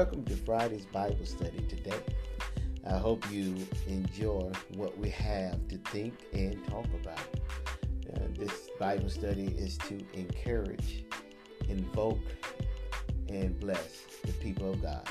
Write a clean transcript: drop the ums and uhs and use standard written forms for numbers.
Welcome to Friday's Bible study today. I hope you enjoy what we have to think and talk about. This Bible study is to encourage, invoke, and bless the people of God.